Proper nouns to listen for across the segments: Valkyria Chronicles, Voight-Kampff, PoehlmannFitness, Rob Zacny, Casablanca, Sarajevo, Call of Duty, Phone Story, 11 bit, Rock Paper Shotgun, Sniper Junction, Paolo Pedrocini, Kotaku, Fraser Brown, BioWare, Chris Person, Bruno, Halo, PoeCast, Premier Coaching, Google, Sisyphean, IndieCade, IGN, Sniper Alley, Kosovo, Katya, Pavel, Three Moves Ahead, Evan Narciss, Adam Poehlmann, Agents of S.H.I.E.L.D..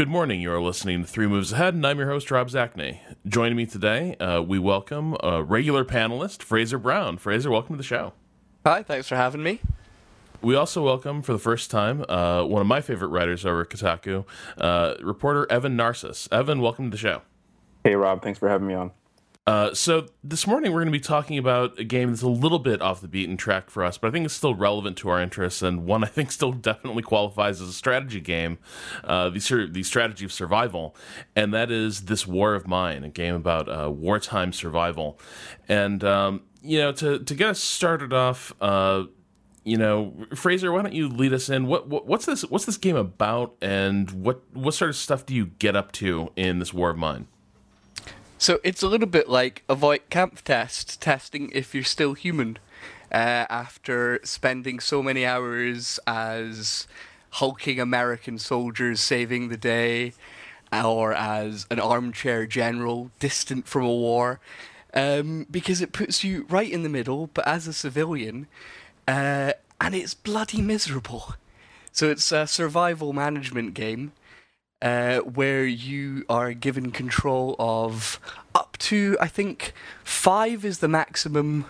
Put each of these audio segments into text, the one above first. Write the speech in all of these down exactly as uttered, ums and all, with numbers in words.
Good morning. You are listening to Three Moves Ahead, and I'm your host, Rob Zacny. Joining me today, uh, we welcome a regular panelist, Fraser Brown. Fraser, welcome to the show. Hi, thanks for having me. We also welcome, for the first time, uh, one of my favorite writers over at Kotaku, uh, reporter Evan Narciss. Evan, welcome to the show. Hey, Rob. Thanks for having me on. Uh, so this morning we're going to be talking about a game that's a little bit off the beaten track for us, but I think it's still relevant to our interests, and one I think still definitely qualifies as a strategy game, uh, the, the strategy of survival, and that is This War of Mine, a game about uh, wartime survival. And, um, you know, to, to get us started off, uh, you know, Fraser, why don't you lead us in? What, what what's this What's this game about, and what, what sort of stuff do you get up to in This War of Mine? So it's a little bit like a Voight-Kampff test, testing if you're still human, uh, after spending so many hours as hulking American soldiers saving the day, or as an armchair general distant from a war, um, because it puts you right in the middle, but as a civilian, uh, and it's bloody miserable. So it's a survival management game. Uh, where you are given control of up to, I think, five is the maximum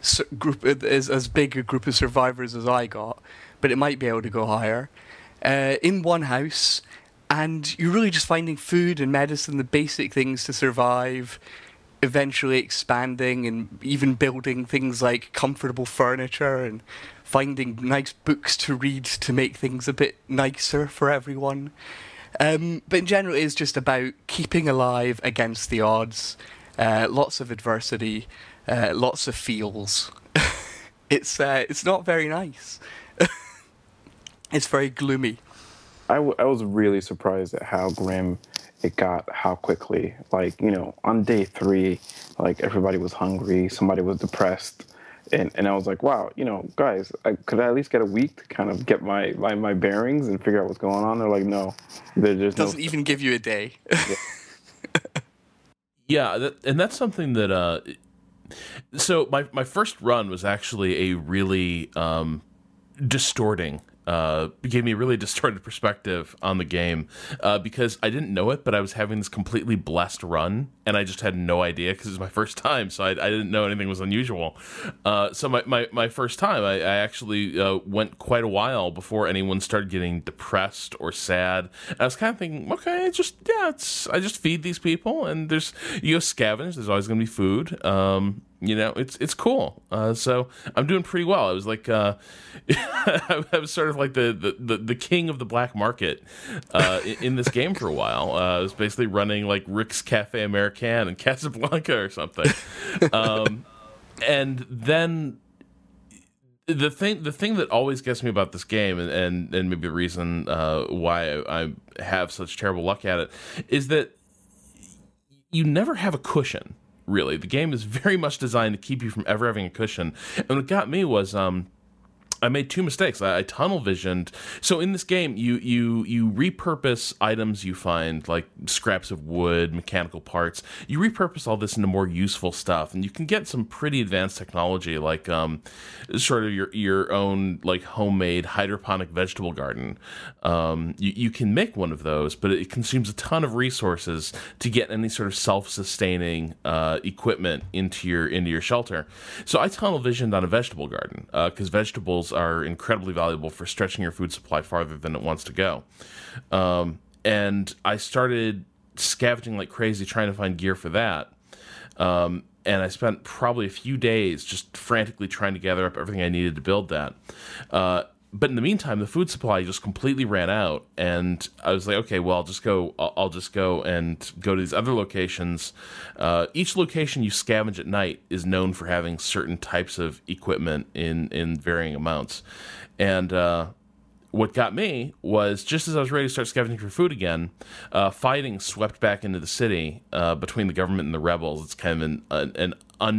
su- group, is as big a group of survivors as I got, but it might be able to go higher, uh, in one house, and you're really just finding food and medicine, the basic things to survive, eventually expanding and even building things like comfortable furniture and finding nice books to read to make things a bit nicer for everyone. Um, but in general, it is just about keeping alive against the odds, uh, lots of adversity, uh, lots of feels. it's uh, it's not very nice. It's very gloomy. I, w- I was really surprised at how grim it got, how quickly. Like, you know, on day three, like, everybody was hungry, somebody was depressed. And and I was like, wow, you know, guys, I, could I at least get a week to kind of get my, my, my bearings and figure out what's going on? They're like, no. It doesn't no... even give you a day. Yeah, yeah that, and that's something that... Uh, so my, my first run was actually a really um, distorting... Uh, gave me a really distorted perspective on the game, uh, because I didn't know it, but I was having this completely blessed run, and I just had no idea because it was my first time, so I, I didn't know anything was unusual. Uh, so my, my, my first time, I, I actually uh, went quite a while before anyone started getting depressed or sad. And I was kind of thinking, okay, it's just yeah, it's I just feed these people, and there's you know, scavenge. There's always going to be food. Um, You know, it's it's cool. Uh, so I'm doing pretty well. I was like, uh, I was sort of like the, the, the king of the black market uh, in, in this game for a while. Uh, I was basically running like Rick's Cafe American and Casablanca or something. Um, and then the thing the thing that always gets me about this game, and, and, and maybe the reason uh, why I have such terrible luck at it, is that you never have a cushion. Really, the game is very much designed to keep you from ever having a cushion. And what got me was um, I made two mistakes. I, I tunnel visioned. So in this game, you you you repurpose items you find, like scraps of wood, mechanical parts. You repurpose all this into more useful stuff, and you can get some pretty advanced technology, like um, sort of your your own like homemade hydroponic vegetable garden. Um, you you can make one of those, but it consumes a ton of resources to get any sort of self-sustaining uh, equipment into your into your shelter. So I tunnel visioned on a vegetable garden because uh, vegetables are incredibly valuable for stretching your food supply farther than it wants to go. Um, and I started scavenging like crazy trying to find gear for that. Um, and I spent probably a few days just frantically trying to gather up everything I needed to build that. Uh, But in the meantime, the food supply just completely ran out, and I was like, "Okay, well, I'll just go. I'll, I'll just go and go to these other locations." Uh, each location you scavenge at night is known for having certain types of equipment in in varying amounts. And uh, what got me was just as I was ready to start scavenging for food again, uh, fighting swept back into the city uh, between the government and the rebels. It's kind of an an, an un.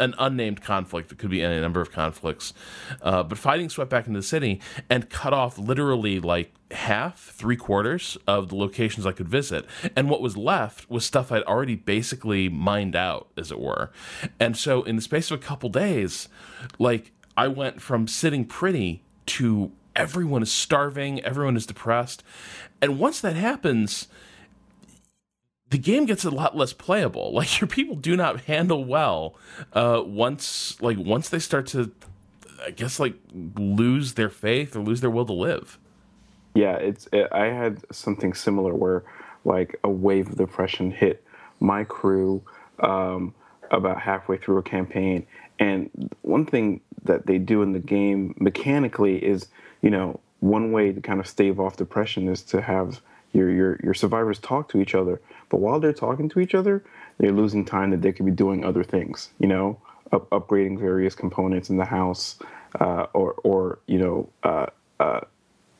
an unnamed conflict. It could be any number of conflicts. Uh, but fighting swept back into the city and cut off literally like half, three quarters of the locations I could visit. And what was left was stuff I'd already basically mined out, as it were. And so in the space of a couple days, like I went from sitting pretty to everyone is starving, everyone is depressed. And once that happens, the game gets a lot less playable. Like, your people do not handle well uh, once, like, once they start to, I guess, like, lose their faith or lose their will to live. Yeah, it's. It, I had something similar where, like, a wave of depression hit my crew um, about halfway through a campaign. And one thing that they do in the game mechanically is, you know, one way to kind of stave off depression is to have your your your survivors talk to each other. But while they're talking to each other, they're losing time that they could be doing other things, you know, up, upgrading various components in the house uh, or, or, you know, uh, uh,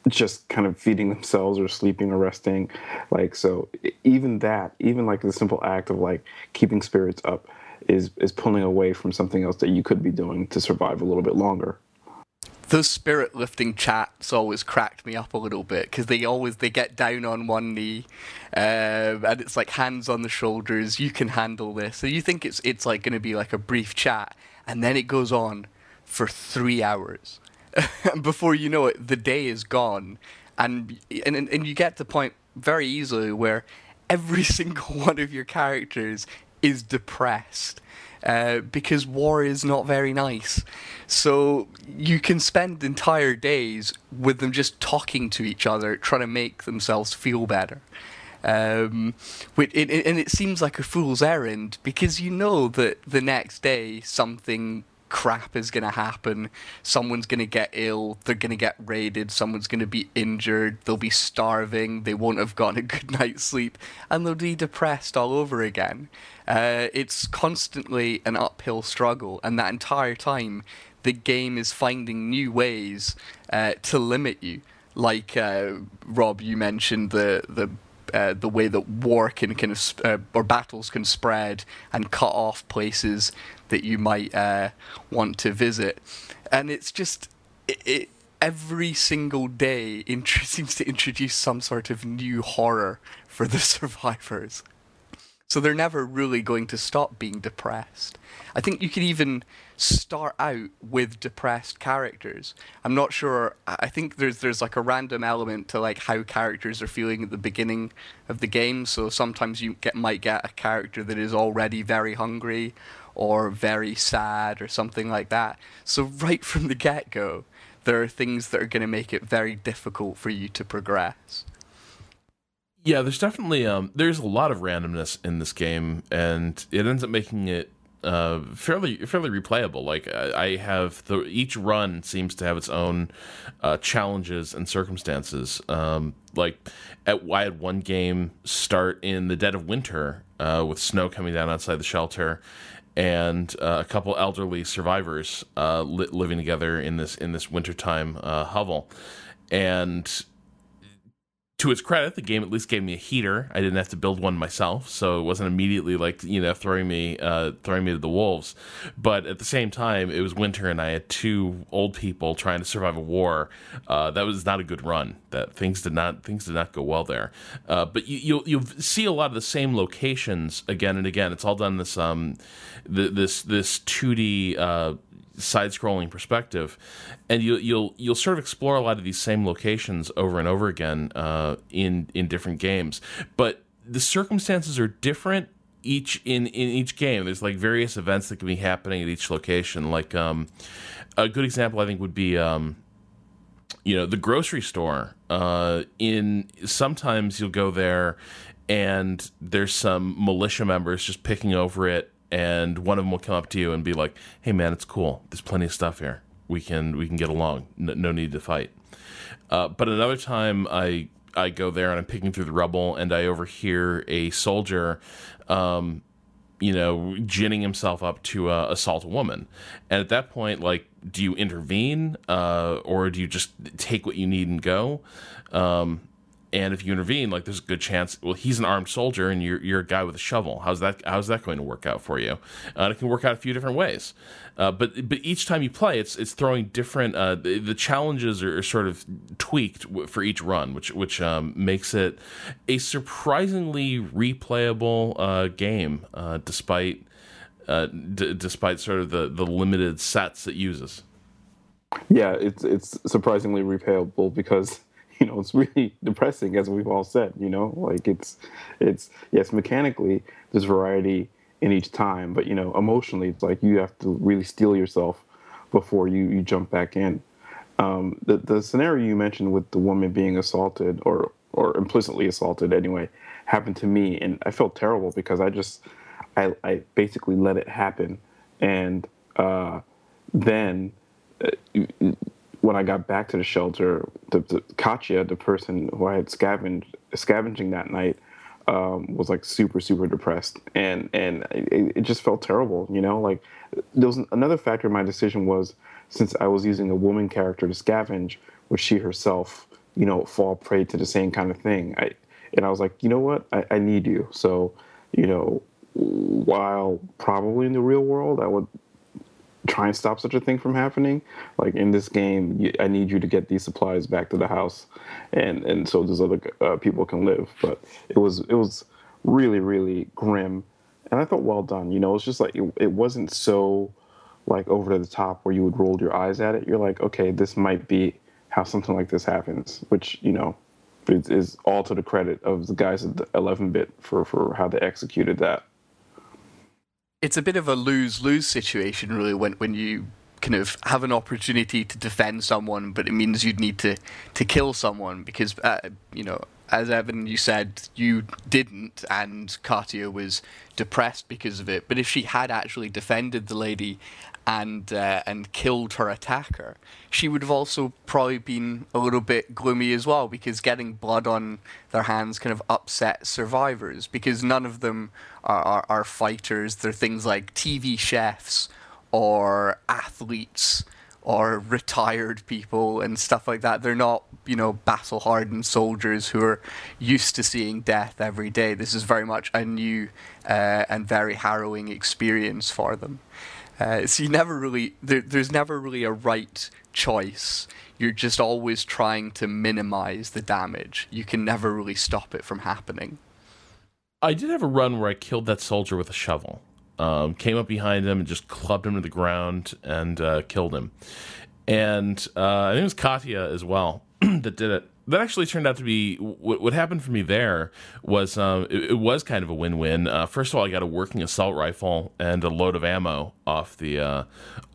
just kind of feeding themselves or sleeping or resting. Like, so even that, even like the simple act of like keeping spirits up is, is pulling away from something else that you could be doing to survive a little bit longer. Those spirit lifting chats always cracked me up a little bit, because they always they get down on one knee, uh, and it's like hands on the shoulders. You can handle this. So you think it's it's like going to be like a brief chat, and then it goes on for three hours, and before you know it, the day is gone, and and and you get to the point very easily where every single one of your characters is depressed. Uh, because war is not very nice. So you can spend entire days with them just talking to each other, trying to make themselves feel better. Um, and it seems like a fool's errand, because you know that the next day something crap is going to happen. Someone's going to get ill, they're going to get raided, someone's going to be injured, they'll be starving, they won't have gotten a good night's sleep, and they'll be depressed all over again. Uh, it's constantly an uphill struggle, and that entire time the game is finding new ways uh, to limit you. Like, uh, Rob, you mentioned the the Uh, the way that war can kind of sp- uh, or battles can spread and cut off places that you might uh, want to visit, and it's just it, it, every single day int- seems to introduce some sort of new horror for the survivors. So they're never really going to stop being depressed. I think you can even start out with depressed characters. I'm not sure. I think there's there's like a random element to like how characters are feeling at the beginning of the game. So sometimes you get might get a character that is already very hungry or very sad or something like that. So right from the get-go, there are things that are going to make it very difficult for you to progress. Yeah, there's definitely um, there's a lot of randomness in this game, and it ends up making it uh, fairly fairly replayable. Like, I, I have the, each run seems to have its own uh, challenges and circumstances. Um, like, at, I had one game start in the dead of winter uh, with snow coming down outside the shelter, and uh, a couple elderly survivors uh, li- living together in this in this wintertime uh, hovel, and. To its credit, the game at least gave me a heater. I didn't have to build one myself, so it wasn't immediately like, you know, throwing me uh, throwing me to the wolves. But at the same time, it was winter, and I had two old people trying to survive a war. Uh, that was not a good run. That things did not things did not go well there. Uh, but you you'll, you'll see a lot of the same locations again and again. It's all done in this um the, this this two D. Uh, side-scrolling perspective, and you, you'll you'll sort of explore a lot of these same locations over and over again uh, in in different games. But the circumstances are different each in, in each game. There's like various events that can be happening at each location. Like um, a good example, I think, would be um, you know the grocery store. Uh, in sometimes you'll go there, and there's some militia members just picking over it. And one of them will come up to you and be like, "Hey, man, it's cool. There's plenty of stuff here. We can we can get along. No, no need to fight." Uh, but another time, I I go there and I'm picking through the rubble, and I overhear a soldier, um, you know, ginning himself up to uh, assault a woman. And at that point, like, do you intervene uh, or do you just take what you need and go? Um, And if you intervene, like, there's a good chance. Well, he's an armed soldier, and you're you're a guy with a shovel. How's that? How's that going to work out for you? Uh, and it can work out a few different ways. Uh, but but each time you play, it's it's throwing different. Uh, the, the challenges are, are sort of tweaked w- for each run, which which um, makes it a surprisingly replayable uh, game, uh, despite uh, d- despite sort of the the limited sets it uses. Yeah, it's it's surprisingly repayable because, you know, it's really depressing, as we've all said, you know, like it's it's yes, mechanically there's variety in each time, but, you know, emotionally it's like you have to really steel yourself before you, you jump back in. Um, the the scenario you mentioned with the woman being assaulted or or implicitly assaulted anyway happened to me, and I felt terrible because I just I, I basically let it happen, and uh, then uh, when I got back to the shelter, the, the Katya, the person who I had scavenged scavenging that night, um, was like super super depressed, and and it, it just felt terrible, you know. Like there was another factor in my decision was, since I was using a woman character to scavenge, would she herself, you know, fall prey to the same kind of thing? I and I was like, you know what, I, I need you. So, you know, while probably in the real world I would try and stop such a thing from happening, like in this game, you, I need you to get these supplies back to the house, and and so those other uh, people can live. But it was it was really really grim, and I thought well done. You know, it's just like it, it wasn't so, like, over the top where you would roll your eyes at it. You're like, okay, this might be how something like this happens, which, you know, is, is all to the credit of the guys at the eleven bit for, for how they executed that. It's a bit of a lose-lose situation, really, when, when you kind of have an opportunity to defend someone, but it means you'd need to, to kill someone because, uh, you know, as Evan, you said, you didn't, and Katya was depressed because of it. But if she had actually defended the lady and uh, and killed her attacker, she would have also probably been a little bit gloomy as well, because getting blood on their hands kind of upset survivors, because none of them are, are, are fighters. They're things like T V chefs or athletes or retired people and stuff like that. They're not, you know, battle-hardened soldiers who are used to seeing death every day. This is very much a new uh, and very harrowing experience for them. Uh, so you never really, there, there's never really a right choice. You're just always trying to minimize the damage. You can never really stop it from happening. I did have a run where I killed that soldier with a shovel. Um, came up behind him and just clubbed him to the ground and uh, killed him. And uh, I think it was Katya as well that did it. That actually turned out to be what, what happened for me. There was um, it, it was kind of a win-win. Uh, first of all, I got a working assault rifle and a load of ammo off the uh,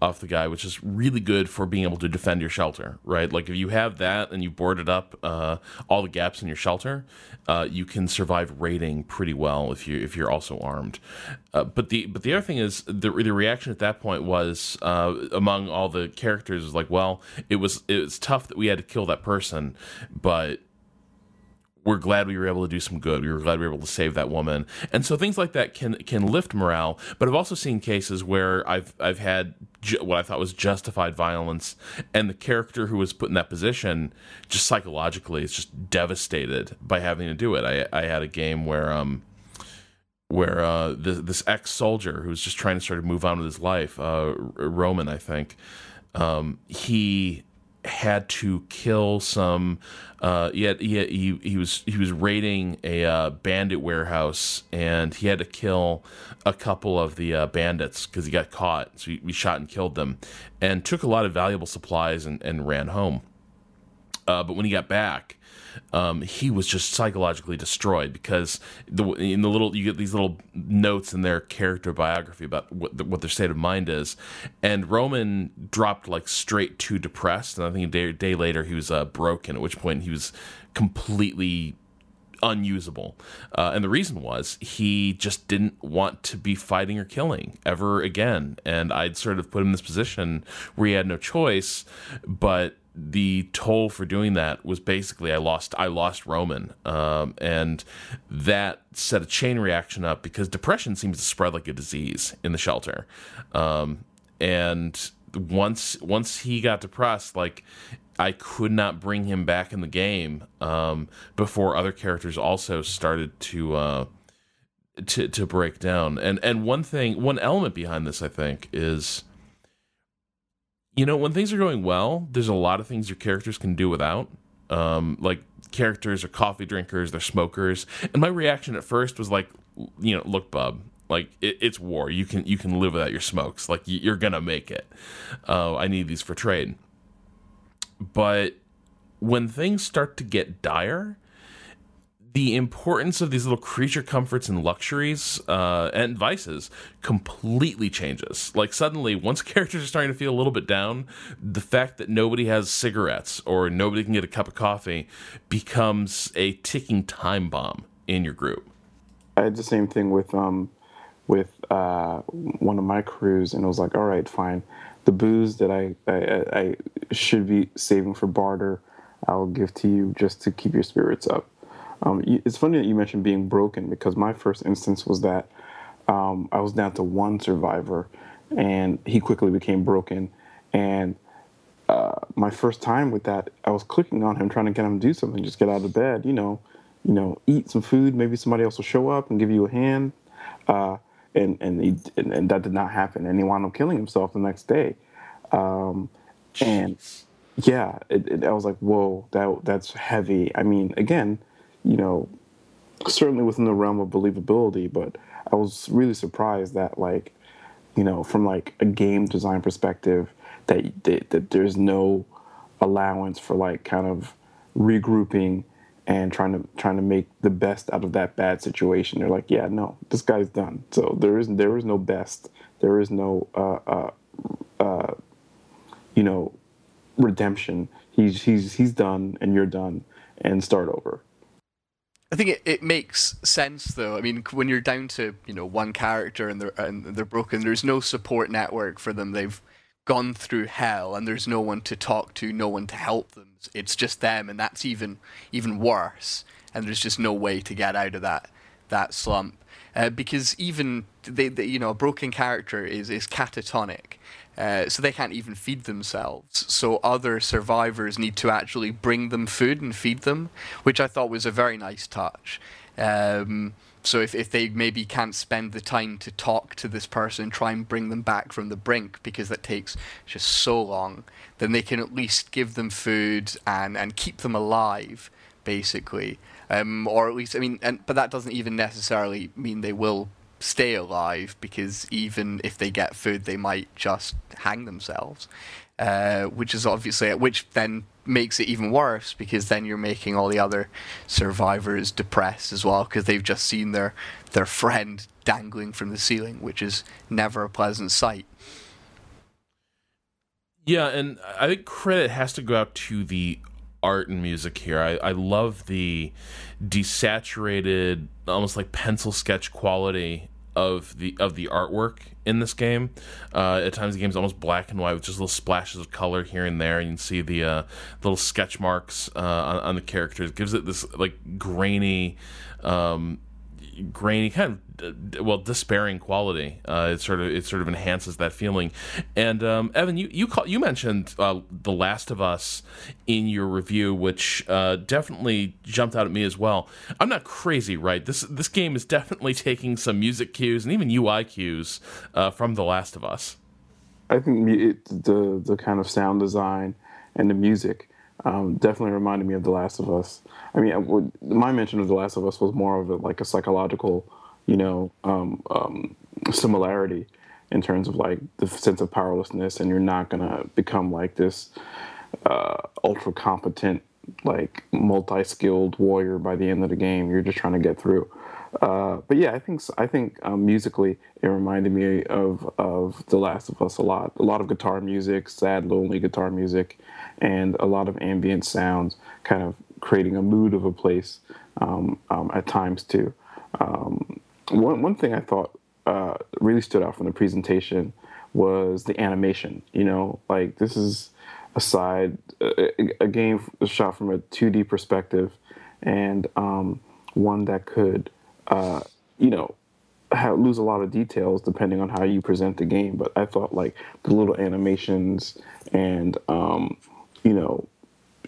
off the guy, which is really good for being able to defend your shelter, right? Like if you have that and you boarded up uh, all the gaps in your shelter, uh, you can survive raiding pretty well if you if you're also armed. Uh, but the but the other thing is the the reaction at that point was uh, among all the characters was like, well, it was it's tough that we had to kill that person, but we're glad we were able to do some good. We were glad we were able to save that woman. And so things like that can can lift morale. But I've also seen cases where I've I've had ju- what I thought was justified violence, and the character who was put in that position just psychologically is just devastated by having to do it. I, I had a game where um where uh, this, this ex-soldier who was just trying to sort of move on with his life, uh, Roman, I think, um, he... had to kill some. Uh, he, had, he, had, he he was he was raiding a uh, bandit warehouse, and he had to kill a couple of the uh, bandits because he got caught. So he, he shot and killed them, and took a lot of valuable supplies and, and ran home. Uh, but when he got back, um, he was just psychologically destroyed because the in the little you get these little notes in their character biography about what the, what their state of mind is, and Roman dropped like straight to depressed, and I think a day, day later he was uh, broken, at which point he was completely unusable. Uh, and the reason was he just didn't want to be fighting or killing ever again, and I'd sort of put him in this position where he had no choice, but the toll for doing that was basically I lost I lost Roman, um, and that set a chain reaction up because depression seems to spread like a disease in the shelter, um, and once once he got depressed, like I could not bring him back in the game um, before other characters also started to uh, to to break down. And and one thing, one element behind this, I think, is, you know, when things are going well, there's a lot of things your characters can do without. Um, like, characters are coffee drinkers, they're smokers. And my reaction at first was like, you know, look, bub, like, it, it's war. You can you can live without your smokes. Like, you're going to make it. Uh, I need these for trade. but when things start to get dire, the importance of these little creature comforts and luxuries uh, and vices completely changes. Like, suddenly, once characters are starting to feel a little bit down, the fact that nobody has cigarettes or nobody can get a cup of coffee becomes a ticking time bomb in your group. I had the same thing with um, with uh, one of my crews, and it was like, all right, fine. The booze that I, I, I should be saving for barter, I'll give to you just to keep your spirits up. Um, it's funny that you mentioned being broken, because my first instance was that um, I was down to one survivor, and he quickly became broken. And uh, my first time with that, I was clicking on him, trying to get him to do something, just get out of bed, you know, you know, eat some food. Maybe somebody else will show up and give you a hand. Uh, and and, he, and and that did not happen. And he wound up killing himself the next day. Um, and yeah, it, it, I was like, whoa, that that's heavy. I mean, again, you know, certainly within the realm of believability, but I was really surprised that, like, you know, from like a game design perspective, that that, that there's no allowance for like kind of regrouping and trying to trying to make the best out of that bad situation. They're like, yeah, no, this guy's done. So there is there is no best. There is no uh, uh, uh, you know, redemption. He's he's he's done, and you're done, and start over. I think it, it makes sense, though. I mean, when you're down to, you know, one character and they're and they're broken, there's no support network for them. They've gone through hell, and there's no one to talk to, no one to help them. It's just them, and that's even even worse. And there's just no way to get out of that that slump, uh, because even they, they, you know, a broken character is is catatonic. Uh, so they can't even feed themselves. So other survivors need to actually bring them food and feed them, which I thought was a very nice touch. Um, so if, if they maybe can't spend the time to talk to this person, try and bring them back from the brink, because that takes just so long, then they can at least give them food and, and keep them alive, basically. Um, or at least, I mean, and, but that doesn't even necessarily mean they will stay alive, because even if they get food, they might just hang themselves, uh, which is obviously, which then makes it even worse, because then you're making all the other survivors depressed as well, because they've just seen their their friend dangling from the ceiling, which is never a pleasant sight. Yeah, and I think credit has to go out to the art and music here. I, I love the desaturated, almost like pencil sketch quality of the of the artwork in this game. Uh, at times the game's almost black and white with just little splashes of color here and there, and you can see the uh, little sketch marks uh, on, on the characters. It gives it this like grainy, um, grainy kind of well despairing quality. Uh, it sort of it sort of enhances that feeling. And um, Evan, you you call, you mentioned uh, The Last of Us in your review, which uh, definitely jumped out at me as well. I'm not crazy, right? This this game is definitely taking some music cues and even U I cues uh, from The Last of Us. I think it, the the kind of sound design and the music Um, definitely reminded me of The Last of Us. I mean, I would, my mention of The Last of Us was more of a, like a psychological, you know, um, um, similarity in terms of like the sense of powerlessness, and you're not gonna become like this uh, ultra competent, like multi-skilled warrior by the end of the game. You're just trying to get through. Uh, but yeah, I think I think um, musically it reminded me of of The Last of Us a lot. A lot of guitar music, sad, lonely guitar music, and a lot of ambient sounds, kind of creating a mood of a place um, um, at times too. Um, one one thing I thought uh, really stood out from the presentation was the animation. You know, like this is a side a, a game shot from a two D perspective, and um, one that could uh, you know, have, lose a lot of details depending on how you present the game. But I thought like the little animations and um, you know,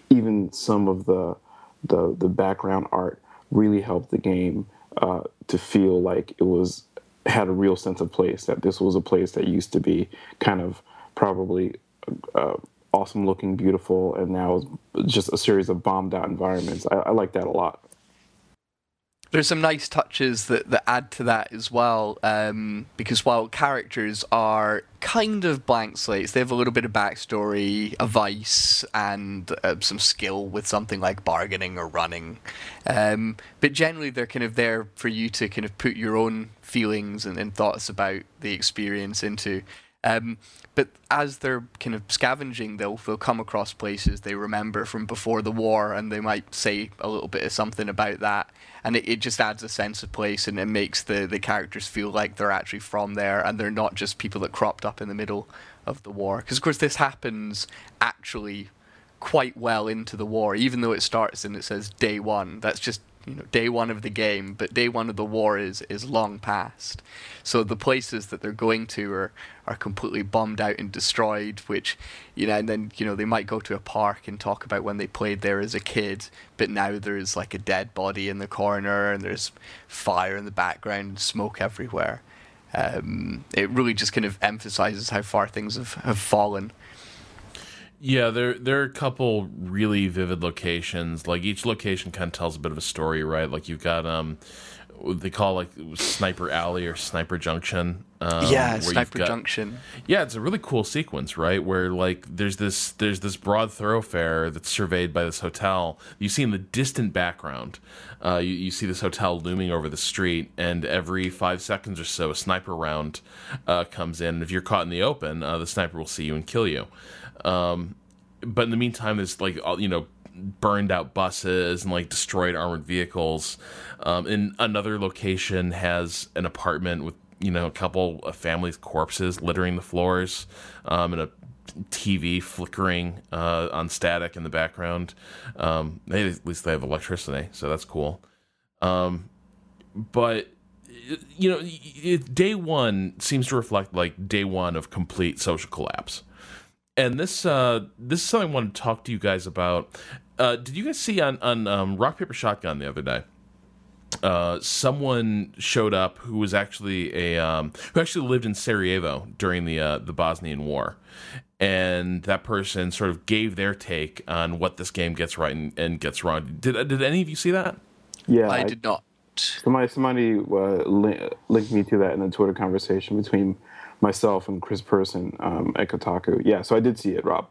even some of the, the the background art really helped the game uh, to feel like it was had a real sense of place, that this was a place that used to be kind of probably uh, awesome looking, beautiful, and now is just a series of bombed out environments. I, I like that a lot. There's some nice touches that, that add to that as well, um, because while characters are kind of blank slates, they have a little bit of backstory, a vice, and uh, some skill with something like bargaining or running. Um, but generally they're kind of there for you to kind of put your own feelings and, and thoughts about the experience into. Um, but as they're kind of scavenging, they'll they'll come across places they remember from before the war, and they might say a little bit of something about that, and it, it just adds a sense of place, and it makes the, the characters feel like they're actually from there, and they're not just people that cropped up in the middle of the war. Because, of course, this happens actually quite well into the war, even though it starts and it says day one. That's just, you know, day one of the game, but day one of the war is is long past. So the places that they're going to are, are completely bombed out and destroyed, which, you know, and then, you know, they might go to a park and talk about when they played there as a kid, but now there's like a dead body in the corner and there's fire in the background and smoke everywhere. Um, it really just kind of emphasizes how far things have, have fallen. Yeah, there there are a couple really vivid locations. Like, each location kind of tells a bit of a story, right? Like, you've got um, what they call, like, Sniper Alley or Sniper Junction. Um, yeah, Sniper got, Junction. Yeah, it's a really cool sequence, right? Where, like, there's this there's this broad thoroughfare that's surveyed by this hotel. You see in the distant background, uh, you, you see this hotel looming over the street, and every five seconds or so, a sniper round uh, comes in. And if you're caught in the open, uh, the sniper will see you and kill you. Um, but in the meantime, there's, like, all, you know, burned out buses and, like, destroyed armored vehicles. Um, and another location has an apartment with, you know, a couple of families' corpses littering the floors, um, and a T V flickering uh, on static in the background. Um, they, at least they have electricity, so that's cool. Um, but... You know, it, day one seems to reflect, like, day one of complete social collapse. And this uh, this is something I wanted to talk to you guys about. Uh, did you guys see on, on um, Rock Paper Shotgun the other day, uh, someone showed up who was actually a um, who actually lived in Sarajevo during the uh, the Bosnian War, and that person sort of gave their take on what this game gets right and, and gets wrong. Did did any of you see that? Yeah, I, I- did not. Somebody, somebody uh, li- linked me to that in a Twitter conversation between myself and Chris Person um, at Kotaku. Yeah, so I did see it, Rob.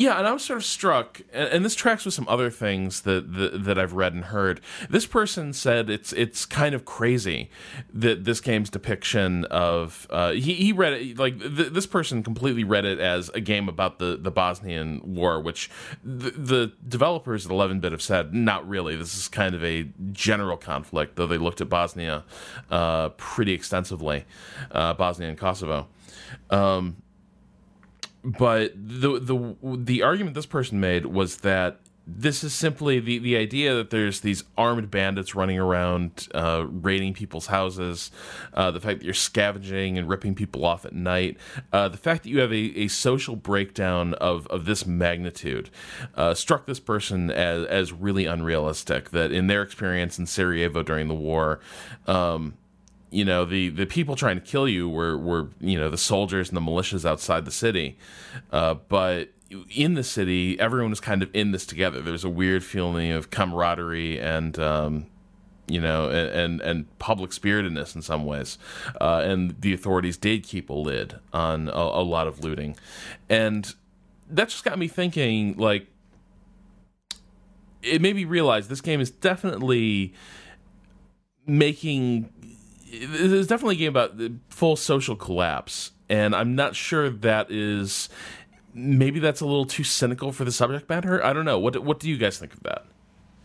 Yeah, and I was sort of struck, and, and this tracks with some other things that, that that I've read and heard. This person said it's it's kind of crazy that this game's depiction of uh, he he read it like th- this person completely read it as a game about the, the Bosnian War, which the, the developers at eleven bit have said not really. This is kind of a general conflict, though they looked at Bosnia uh, pretty extensively, uh, Bosnia and Kosovo. Um, But the the the argument this person made was that this is simply the, the idea that there's these armed bandits running around uh, raiding people's houses, uh, the fact that you're scavenging and ripping people off at night, uh, the fact that you have a, a social breakdown of, of this magnitude uh, struck this person as, as really unrealistic, that in their experience in Sarajevo during the war, um, you know, the, the people trying to kill you were, were, you know, the soldiers and the militias outside the city. Uh, but in the city, everyone was kind of in this together. There's a weird feeling of camaraderie and, um, you know, and, and, and public spiritedness in some ways. Uh, and the authorities did keep a lid on a, a lot of looting. And that just got me thinking, like, it made me realize this game is definitely making... It's definitely a game about full social collapse, and I'm not sure that is... Maybe that's a little too cynical for the subject matter? I don't know. What What do you guys think of that?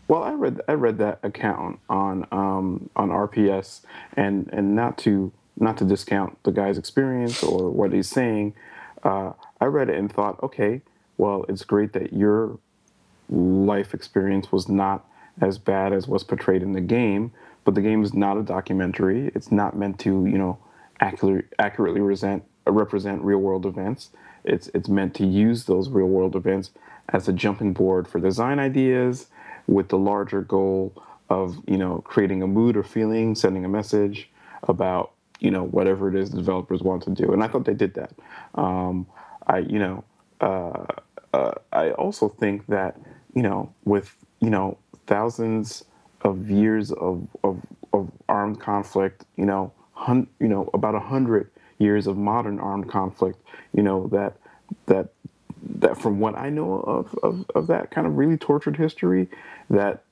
Well, I read I read that account on um, on R P S, and, and not to not to discount the guy's experience or what he's saying. Uh, I read it and thought, okay, well, it's great that your life experience was not as bad as was portrayed in the game, but the game is not a documentary. It's not meant to, you know, accurately, accurately resent, represent real-world events. It's it's meant to use those real-world events as a jumping board for design ideas, with the larger goal of, you know, creating a mood or feeling, sending a message about, you know, whatever it is the developers want to do. And I thought they did that. Um, I, you know, uh, uh, I also think that, you know, with, you know, thousands of years of of, of armed conflict, you know, hun, you know, about a hundred years of modern armed conflict, you know, that that that from what I know of, of, of that kind of really tortured history, that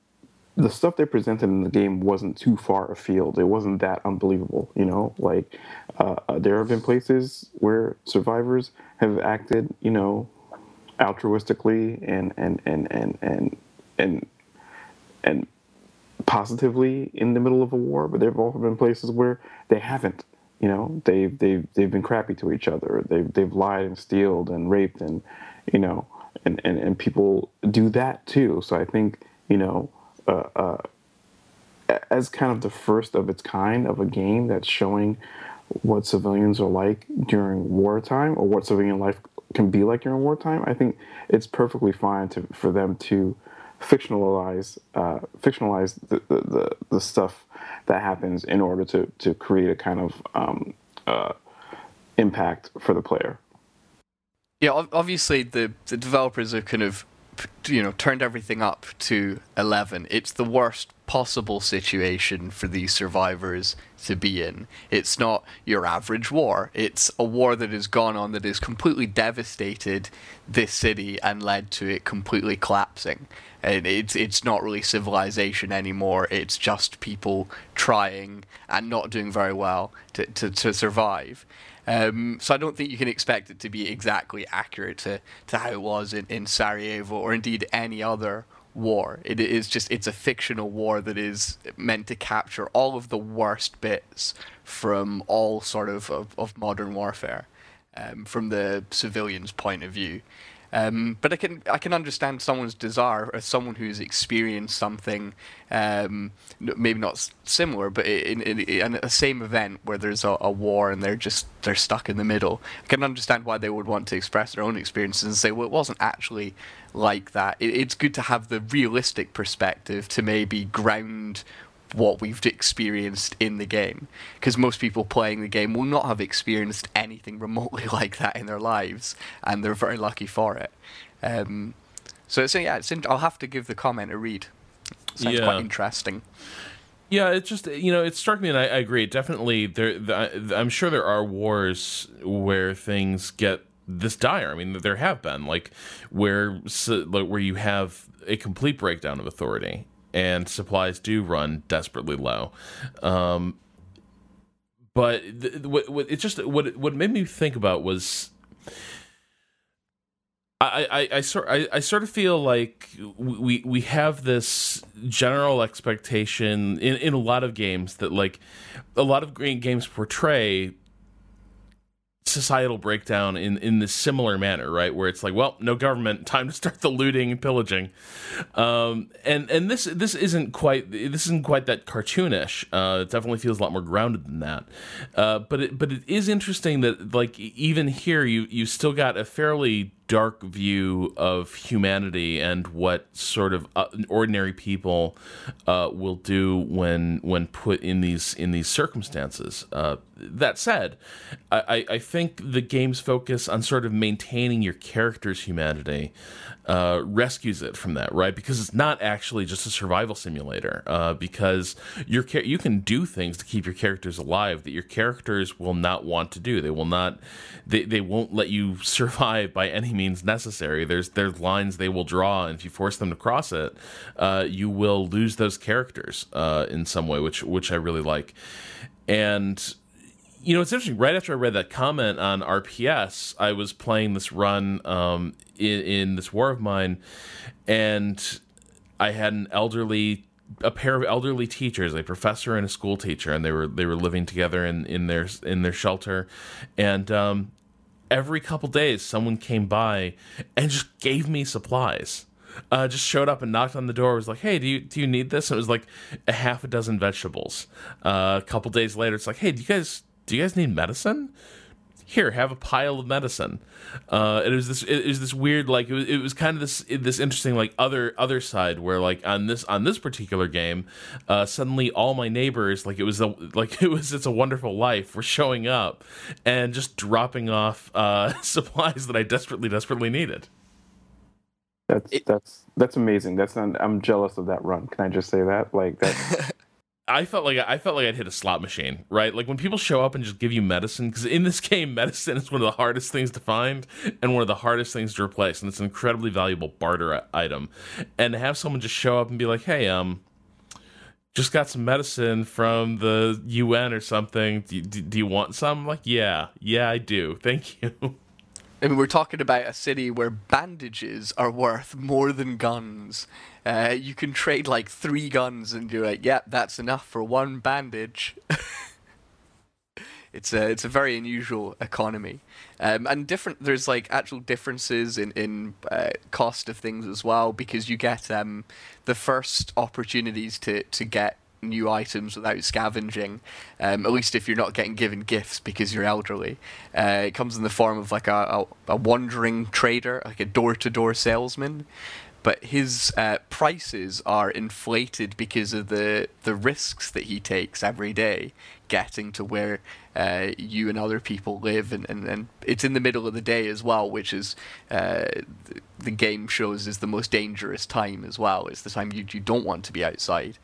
the stuff they presented in the game wasn't too far afield. It wasn't that unbelievable, you know. Like uh, there have been places where survivors have acted, you know, altruistically and and and and and and and positively in the middle of a war, but there have also been places where they haven't. You know, they've they've they've been crappy to each other. They've they've lied and stealed and raped and, you know, and, and, and people do that too. So I think, you know, uh, uh, as kind of the first of its kind of a game that's showing what civilians are like during wartime, or what civilian life can be like during wartime, I think it's perfectly fine to for them to fictionalize uh, fictionalize the, the, the, the stuff that happens in order to, to create a kind of um, uh, impact for the player. Yeah, obviously the, the developers have kind of, you know, turned everything up to eleven. It's the worst possible situation for these survivors to be in. It's not your average war. It's a war that has gone on that has completely devastated this city and led to it completely collapsing. And it's it's not really civilization anymore. It's just people trying and not doing very well to, to, to survive. Um, so I don't think you can expect it to be exactly accurate to, to how it was in, in Sarajevo or indeed any other war. It is just, it's a fictional war that is meant to capture all of the worst bits from all sort of, of, of modern warfare, um, from the civilian's point of view. Um, but I can I can understand someone's desire, as someone who's experienced something, um, maybe not similar, but in, in, in a same event where there's a, a war and they're just they're stuck in the middle. I can understand why they would want to express their own experiences and say, well, it wasn't actually like that. It, it's good to have the realistic perspective to maybe ground what we've experienced in the game, because most people playing the game will not have experienced anything remotely like that in their lives, and they're very lucky for it. Um, so, so yeah, it's in- I'll have to give the comment a read. Sounds yeah. quite interesting. Yeah, it's just, you know, it struck me, and I, I agree. Definitely, there. The, I'm sure there are wars where things get this dire. I mean, there have been, like where like where you have a complete breakdown of authority. And supplies do run desperately low, um, but th- what, what it just what what made me think about was I I I sort I, I sort of feel like we we have this general expectation in, in a lot of games that, like, a lot of games portray societal breakdown in in this similar manner, right, where it's like, well, no government, time to start the looting and pillaging, um and and this this isn't quite this isn't quite that cartoonish. Uh it definitely feels a lot more grounded than that, uh but it but it is interesting that, like, even here you you still got a fairly dark view of humanity and what sort of uh, ordinary people uh will do when when put in these in these circumstances. Uh that said, I, I think the game's focus on sort of maintaining your character's humanity uh, rescues it from that, right? Because it's not actually just a survival simulator, uh, because your you can do things to keep your characters alive that your characters will not want to do. They will not, they, they won't let you survive by any means necessary. There's there's lines they will draw, and if you force them to cross it, uh, you will lose those characters uh, in some way, which which I really like. And you know, it's interesting, right after I read that comment on R P S, I was playing this run um, in, in This War of Mine, and I had an elderly, a pair of elderly teachers, a professor and a school teacher, and they were they were living together in, in their in their shelter, and um, every couple days someone came by and just gave me supplies. Uh, just showed up and knocked on the door. Was like, "Hey, do you do you need this?" And it was like a half a dozen vegetables. Uh, a couple days later, it's like, "Hey, do you guys?" Do you guys need medicine? Here, have a pile of medicine. Uh, it was this. It was this weird. Like it was. It was kind of this. This interesting. Like other other side where, like, on this on this particular game, uh, suddenly all my neighbors, like it was a, like it was It's a Wonderful Life, were showing up and just dropping off uh, supplies that I desperately desperately needed. That's it, that's that's amazing. That's not, I'm jealous of that run. Can I just say that? Like that. I felt like I felt like I'd hit a slot machine, right? Like when people show up and just give you medicine, because in this game, medicine is one of the hardest things to find and one of the hardest things to replace, and it's an incredibly valuable barter item. And to have someone just show up and be like, "Hey, um, just got some medicine from the U N or something. Do, do, do you want some?" I'm like, yeah, yeah, I do. Thank you. I mean, we're talking about a city where bandages are worth more than guns. Uh, you can trade like three guns and do it. Yep, that's enough for one bandage. It's a it's a very unusual economy, um, and different. There's like actual differences in in uh, cost of things as well, because you get um, the first opportunities to to get new items without scavenging, um, at least if you're not getting given gifts because you're elderly. Uh, it comes in the form of like a, a, a wandering trader, like a door-to-door salesman, but his uh, prices are inflated because of the the risks that he takes every day getting to where uh, you and other people live, and, and, and it's in the middle of the day as well, which is uh, the game shows is the most dangerous time as well. It's the time you, you don't want to be outside.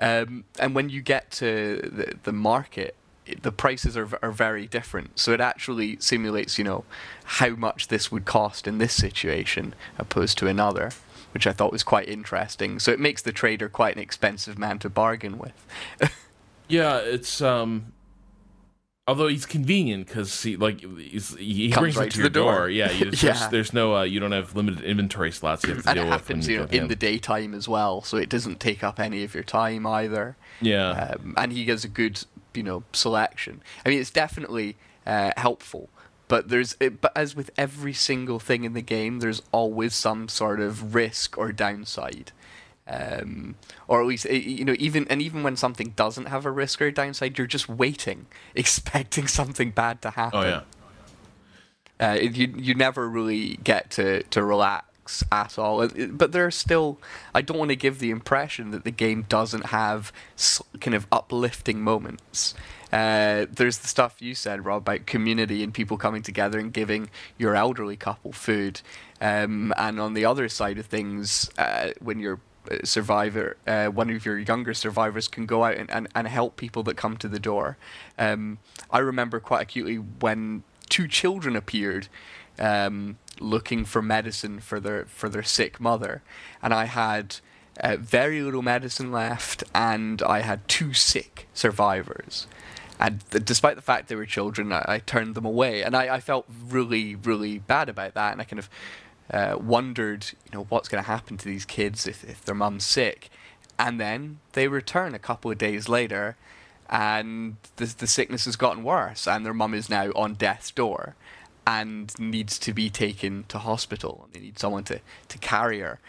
Um, and when you get to the, the market, it, the prices are are very different. So it actually simulates, you know, how much this would cost in this situation opposed to another, which I thought was quite interesting. So it makes the trader quite an expensive man to bargain with. Yeah, it's um, although he's convenient because he like he's, he Comes brings right it to, to your the door. door. Yeah, you just, yeah. There's, there's no uh, you don't have limited inventory slots you have to and deal it happens, with. You know, in him. the daytime as well, so it doesn't take up any of your time either. Yeah, um, and he gives a good you know selection. I mean, it's definitely uh, helpful. But there's, but as with every single thing in the game, there's always some sort of risk or downside, um, or at least you know even and even when something doesn't have a risk or downside, you're just waiting, expecting something bad to happen. Oh yeah. Uh, you you never really get to, to relax at all. But there's still, I don't want to give the impression that the game doesn't have kind of uplifting moments. Uh, there's the stuff you said, Rob, about community and people coming together and giving your elderly couple food. Um, and on the other side of things, uh, when you're a survivor, uh, one of your younger survivors can go out and, and, and help people that come to the door. Um, I remember quite acutely when two children appeared um, looking for medicine for their, for their sick mother. And I had uh, very little medicine left, and I had two sick survivors. And despite the fact they were children, I, I turned them away. And I, I felt really, really bad about that. And I kind of uh, wondered, you know, what's going to happen to these kids if, if their mum's sick. And then they return a couple of days later, and the, the sickness has gotten worse. And their mum is now on death's door and needs to be taken to hospital. They need someone to, to carry her.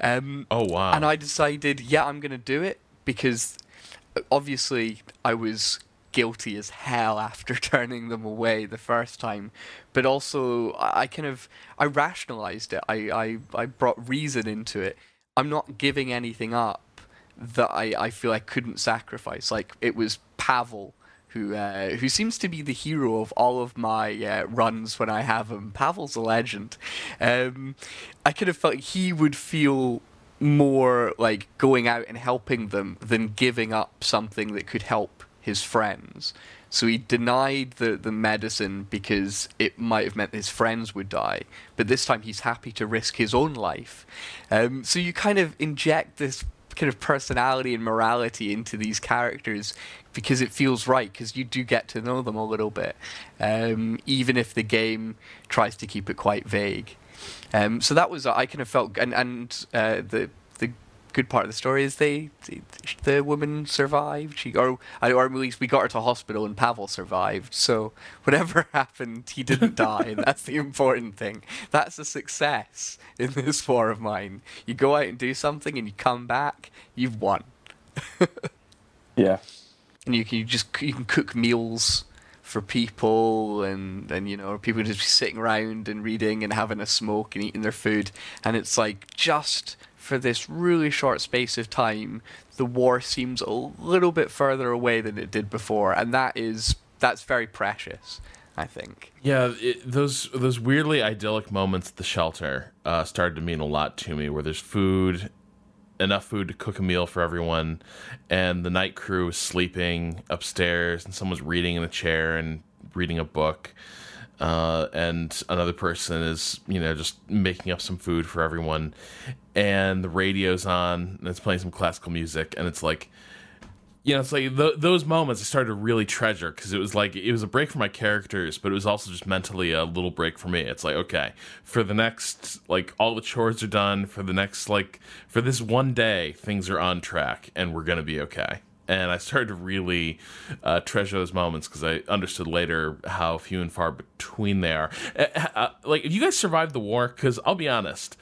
Um, oh, wow. And I decided, yeah, I'm going to do it. Because obviously I was guilty as hell after turning them away the first time, but also I kind of I rationalized it. I, I, I brought reason into it. I'm not giving anything up that I, I feel I couldn't sacrifice. Like it was Pavel who uh, who seems to be the hero of all of my uh, runs when I have him. Pavel's a legend. Um, I kind of felt he would feel more like going out and helping them than giving up something that could help his friends. So he denied the, the medicine because it might have meant his friends would die, but this time he's happy to risk his own life. Um, so you kind of inject this kind of personality and morality into these characters because it feels right, because you do get to know them a little bit, um, even if the game tries to keep it quite vague. Um, so that was, I kind of felt, and, and uh, the good part of the story is they, the, the woman survived. She or, or at least we got her to hospital, and Pavel survived. So whatever happened, he didn't die. And that's the important thing. That's a success in this war of mine. You go out and do something, and you come back, you've won. Yeah, and you can you just you can cook meals for people, and, and you know, people just be sitting around and reading and having a smoke and eating their food, and it's like just. For this really short space of time, the war seems a little bit further away than it did before, and that is that's very precious. I think. Yeah, it, those those weirdly idyllic moments at the shelter uh, started to mean a lot to me, where there's food, enough food to cook a meal for everyone, and the night crew is sleeping upstairs, and someone's reading in a chair and reading a book, uh, and another person is, you know, just making up some food for everyone, and the radio's on, and it's playing some classical music, and it's like... You know, it's like th- those moments I started to really treasure, because it was like it was a break for my characters, but it was also just mentally a little break for me. It's like, okay, for the next, like, all the chores are done, for the next, like, for this one day, things are on track and we're going to be okay. And I started to really uh, treasure those moments, because I understood later how few and far between they are. Uh, uh, like, if you guys survived the war, because I'll be honest,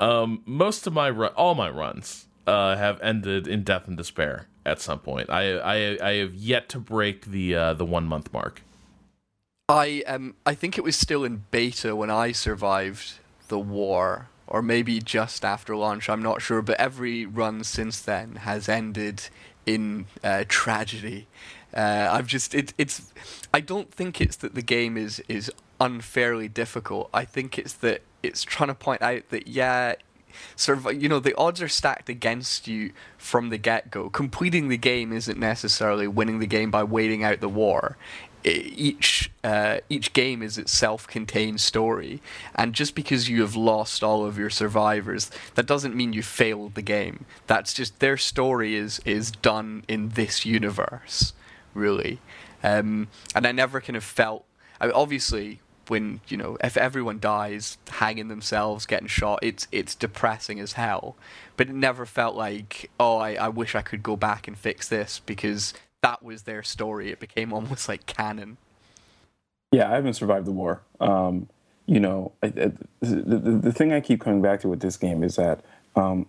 um, most of my, ru- all my runs uh, have ended in death and despair. At some point, I, I I have yet to break the uh, the one month mark. I um I think it was still in beta when I survived the war, or maybe just after launch. I'm not sure, but every run since then has ended in uh, tragedy. Uh, I've just it it's I don't think it's that the game is is unfairly difficult. I think it's that it's trying to point out that yeah. Sort of, you know, the odds are stacked against you from the get-go. Completing the game isn't necessarily winning the game by waiting out the war. Each uh, each game is its self-contained story, and just because you have lost all of your survivors, that doesn't mean you failed the game. That's just their story is is done in this universe, really. Um, and I never kind of felt, I mean, obviously. When, you know, if everyone dies, hanging themselves, getting shot, it's it's depressing as hell. But it never felt like, oh, I, I wish I could go back and fix this, because that was their story. It became almost like canon. Yeah, I haven't survived the war. Um, you know, I, I, the, the, the thing I keep coming back to with this game is that um,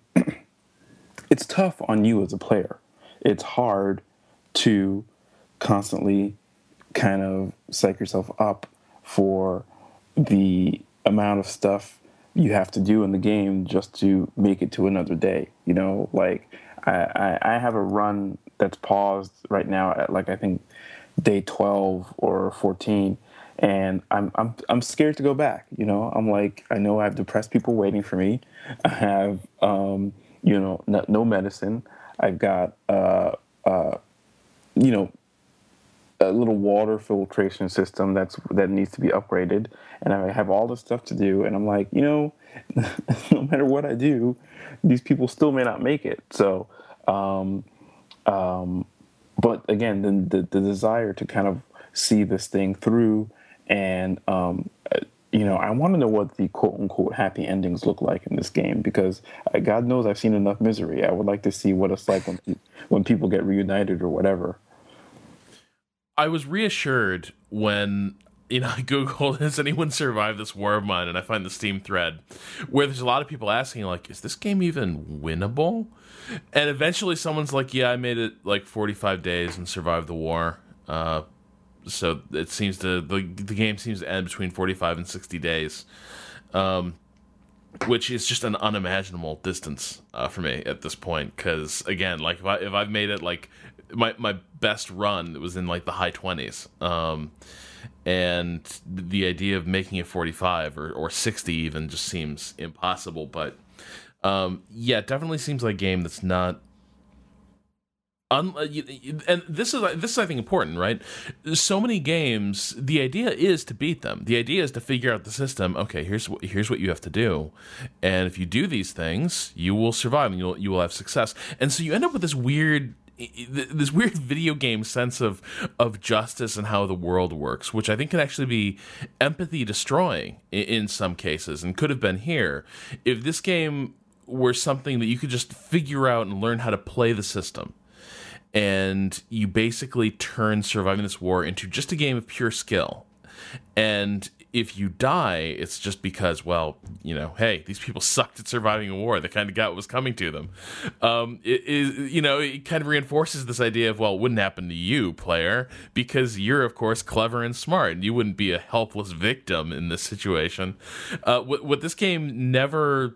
it's tough on you as a player. It's hard to constantly kind of psych yourself up for the amount of stuff you have to do in the game just to make it to another day. You know, like I, I, I have a run that's paused right now at, like, I think day twelve or fourteen, and I'm I'm I'm scared to go back. You know, I'm like, I know I have depressed people waiting for me. I have um, you know, no, no medicine. I've got uh uh you know. a little water filtration system that's that needs to be upgraded, and I have all this stuff to do, and I'm like, you know, no matter what I do, these people still may not make it. So, um, um, but again, the, the the desire to kind of see this thing through, and um, you know, I want to know what the quote unquote happy endings look like in this game, because uh, God knows I've seen enough misery. I would like to see what it's like when when people get reunited or whatever. I was reassured when, you know, I Googled, has anyone survived this war of mine? And I find the Steam thread where there's a lot of people asking, like, is this game even winnable? And eventually someone's like, yeah, I made it like forty-five days and survived the war. Uh, so it seems to, the, the game seems to end between forty-five and sixty days, um, which is just an unimaginable distance uh, for me at this point. Because, again, like, if, I, if I've made it, like, My my best run was in like the high twenties, um, and the idea of making it forty-five or, or sixty even just seems impossible. But um, yeah, it definitely seems like a game that's not. Un- and this is this is I think important, right? So many games, the idea is to beat them. The idea is to figure out the system. Okay, here's what, here's what you have to do, and if you do these things, you will survive and you'll you will have success. And so you end up with this weird. This weird video game sense of of justice and how the world works, which I think can actually be empathy destroying in, in some cases, and could have been here if this game were something that you could just figure out and learn how to play the system. And you basically turn surviving this war into just a game of pure skill. And if you die, it's just because, well, you know, hey, these people sucked at surviving a war. They kind of got what was coming to them. Um, it is, you know, it kind of reinforces this idea of, well, it wouldn't happen to you, player, because you're, of course, clever and smart, and you wouldn't be a helpless victim in this situation. Uh, what, what this game never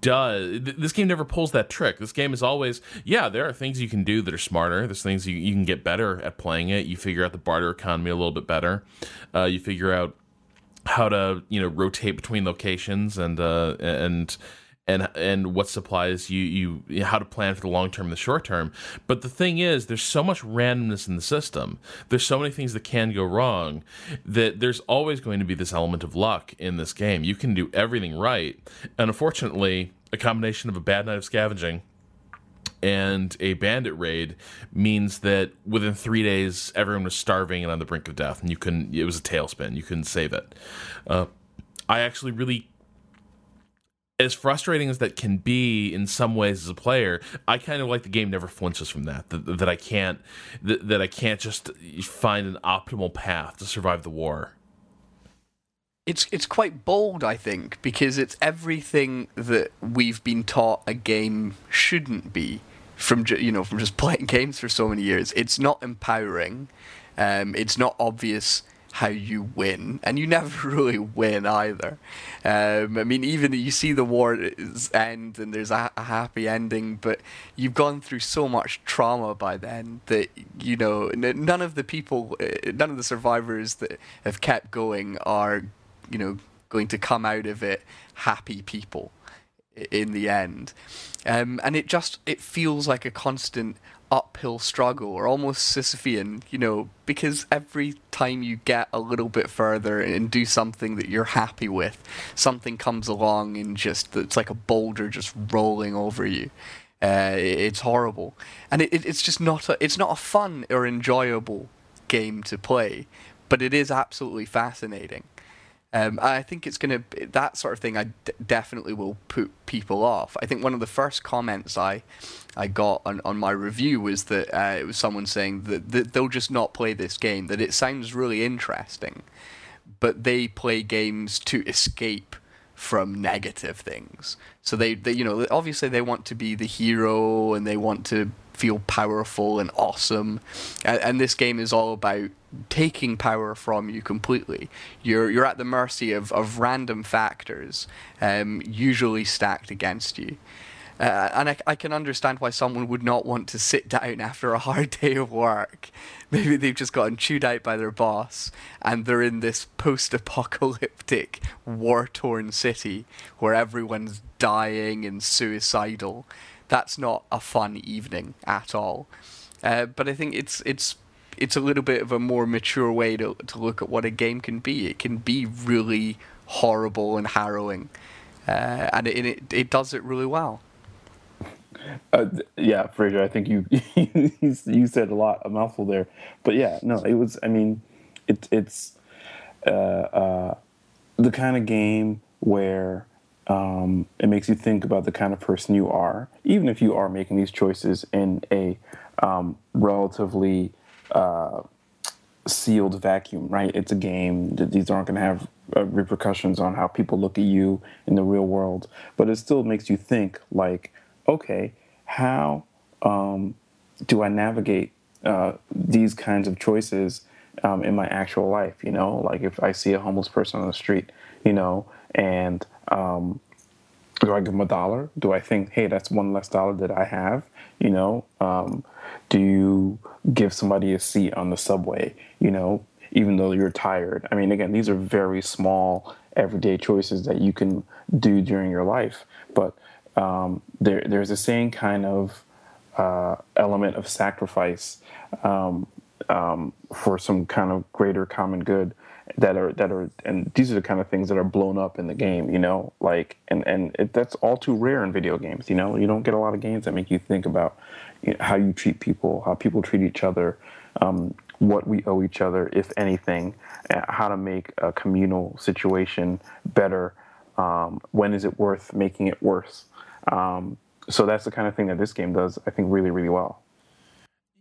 does this game never pulls that trick. This game is always, yeah, there are things you can do that are smarter. There's things you, you can get better at playing it. You figure out the barter economy a little bit better. Uh, you figure out how to, you know, rotate between locations and uh, and and and what supplies you, you how to plan for the long term and the short term. But the thing is, there's so much randomness in the system. There's so many things that can go wrong that there's always going to be this element of luck in this game. You can do everything right, and unfortunately, a combination of a bad night of scavenging and a bandit raid means that within three days, everyone was starving and on the brink of death, and you couldn't. It was a tailspin. You couldn't save it. Uh, I actually really. As frustrating as that can be in some ways as a player, I kind of like the game never flinches from that, that, that I can't that, that I can't just find an optimal path to survive the war. It's it's quite bold, I think, because it's everything that we've been taught a game shouldn't be from, you know, from just playing games for so many years. It's not empowering. Um, it's not obvious how you win, and you never really win either. Um, I mean, even you see the war end, and there's a, a happy ending, but you've gone through so much trauma by then that, you know, none of the people, none of the survivors that have kept going are, you know, going to come out of it happy people in the end. Um, and it just, it feels like a constant uphill struggle, or almost Sisyphean, you know, because every time you get a little bit further and do something that you're happy with, something comes along and just, it's like a boulder just rolling over you. Uh, it's horrible. And it, it, it's just not a, it's not a fun or enjoyable game to play, but it is absolutely fascinating. Um, I think it's going to, that sort of thing I d- definitely will put people off. I think one of the first comments I I got on, on my review was that uh, it was someone saying that, that they'll just not play this game, that it sounds really interesting, but they play games to escape from negative things. So they, they, you know, obviously they want to be the hero and they want to feel powerful and awesome, and, and this game is all about taking power from you completely. You're you're at the mercy of, of random factors, um, usually stacked against you. Uh, and I, I can understand why someone would not want to sit down after a hard day of work. Maybe they've just gotten chewed out by their boss, and they're in this post-apocalyptic, war-torn city where everyone's dying and suicidal. That's not a fun evening at all. Uh, but I think it's it's... it's a little bit of a more mature way to to look at what a game can be. It can be really horrible and harrowing, uh, and it, it it does it really well. Uh, yeah, Fraser, I think you, you you said a lot, a mouthful there, but yeah, no, it was. I mean, it, it's uh, uh, the kind of game where um, it makes you think about the kind of person you are, even if you are making these choices in a um, relatively Uh, sealed vacuum, right? It's a game. These aren't going to have uh, repercussions on how people look at you in the real world, but it still makes you think like, okay, how um, do I navigate uh, these kinds of choices um, in my actual life? You know, like if I see a homeless person on the street, you know, and um, do I give them a dollar? Do I think, hey, that's one less dollar that I have? You know, um, do you give somebody a seat on the subway, you know, even though you're tired? I mean, again, these are very small, everyday choices that you can do during your life. But um, there, there's the same kind of uh, element of sacrifice um, um, for some kind of greater common good that are, that are, and these are the kind of things that are blown up in the game, you know, like, and, and it, that's all too rare in video games, you know. You don't get a lot of games that make you think about, you know, how you treat people, how people treat each other, um, what we owe each other, if anything, how to make a communal situation better, um, when is it worth making it worse. Um, so that's the kind of thing that this game does, I think, really, really well.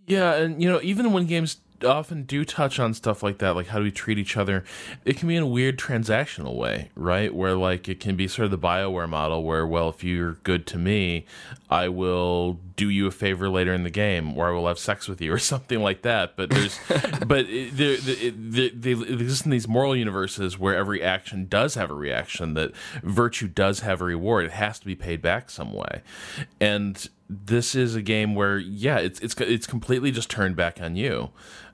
Yeah, and, you know, even when games often do touch on stuff like that, like how do we treat each other, it can be in a weird transactional way, right? Where, like, it can be sort of the BioWare model where, well, if you're good to me, I will do you a favor later in the game, or I will have sex with you, or something like that. But there's, but it, there, it, they, they exist in these moral universes where every action does have a reaction, that virtue does have a reward. It has to be paid back some way. And this is a game where, yeah, it's it's it's completely just turned back on you.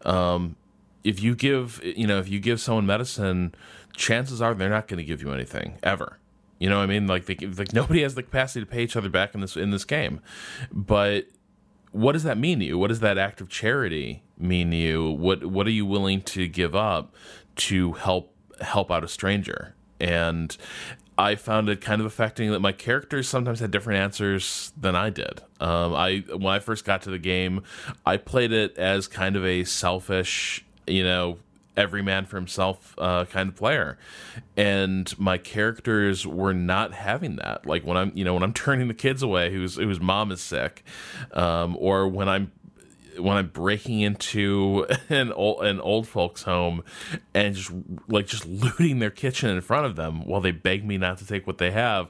Um, if you give, you know, if you give someone medicine, chances are they're not going to give you anything ever. You know what I mean? Like, they, like nobody has the capacity to pay each other back in this in this game. But what does that mean to you? What does that act of charity mean to you? What what are you willing to give up to help help out a stranger? And I found it kind of affecting that my characters sometimes had different answers than I did. Um, I when I first got to the game, I played it as kind of a selfish, you know, every man for himself uh, kind of player, and my characters were not having that. Like when I'm, you know, when I'm turning the kids away whose whose mom is sick, um, or when I'm. when I'm breaking into an old, an old folks home and just like just looting their kitchen in front of them while they beg me not to take what they have.